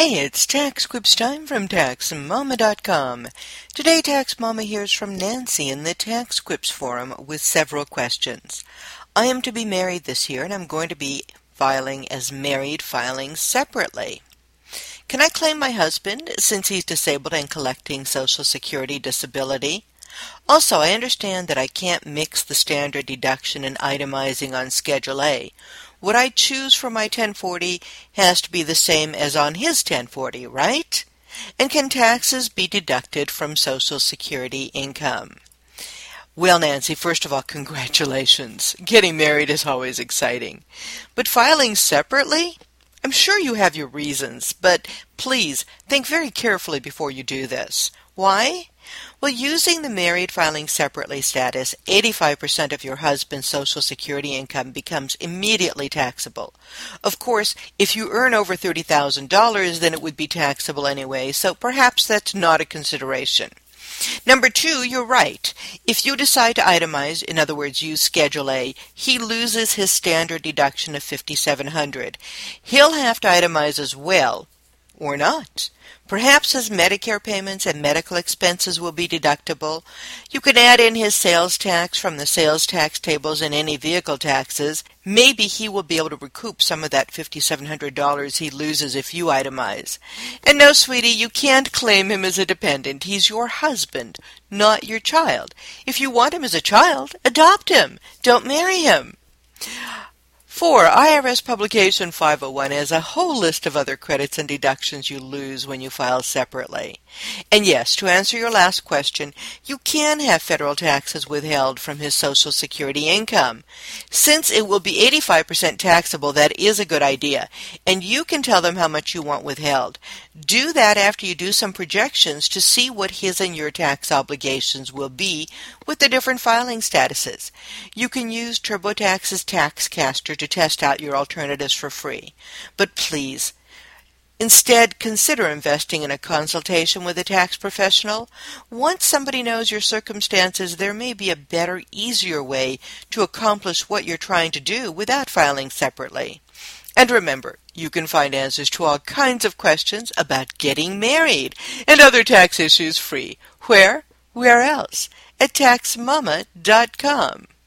Hey, it's TaxQuips time from TaxMama.com. Today, TaxMama hears from Nancy in the TaxQuips forum with several questions. I am to be married this year, and I'm going to be filing as married filing separately. Can I claim my husband since he's disabled and collecting Social Security disability? Also, I understand that I can't mix the standard deduction and itemizing on Schedule A. What I choose for my 1040 has to be the same as on his 1040, right? And can taxes be deducted from Social Security income? Well, Nancy, first of all, congratulations. Getting married is always exciting. But filing separately? I'm sure you have your reasons, but please think very carefully before you do this. Why? Well, using the married filing separately status, 85% of your husband's Social Security income becomes immediately taxable. Of course, if you earn over $30,000, then it would be taxable anyway, so perhaps that's not a consideration. Number two, you're right. If you decide to itemize, in other words, use Schedule A, he loses his standard deduction of $5,700. He'll have to itemize as well, or not. Perhaps his Medicare payments and medical expenses will be deductible. You can add in his sales tax from the sales tax tables and any vehicle taxes. Maybe he will be able to recoup some of that $5,700 he loses if you itemize. And no, sweetie, you can't claim him as a dependent. He's your husband, not your child. If you want him as a child, adopt him. Don't marry him. 4. IRS Publication 501 has a whole list of other credits and deductions you lose when you file separately. And yes, to answer your last question, you can have federal taxes withheld from his Social Security income. Since it will be 85% taxable, that is a good idea, and you can tell them how much you want withheld. Do that after you do some projections to see what his and your tax obligations will be with the different filing statuses. You can use TurboTax's TaxCaster to test out your alternatives for free. But please, instead, consider investing in a consultation with a tax professional. Once somebody knows your circumstances, there may be a better, easier way to accomplish what you're trying to do without filing separately. And remember, you can find answers to all kinds of questions about getting married and other tax issues free. Where else? At TaxMama.com.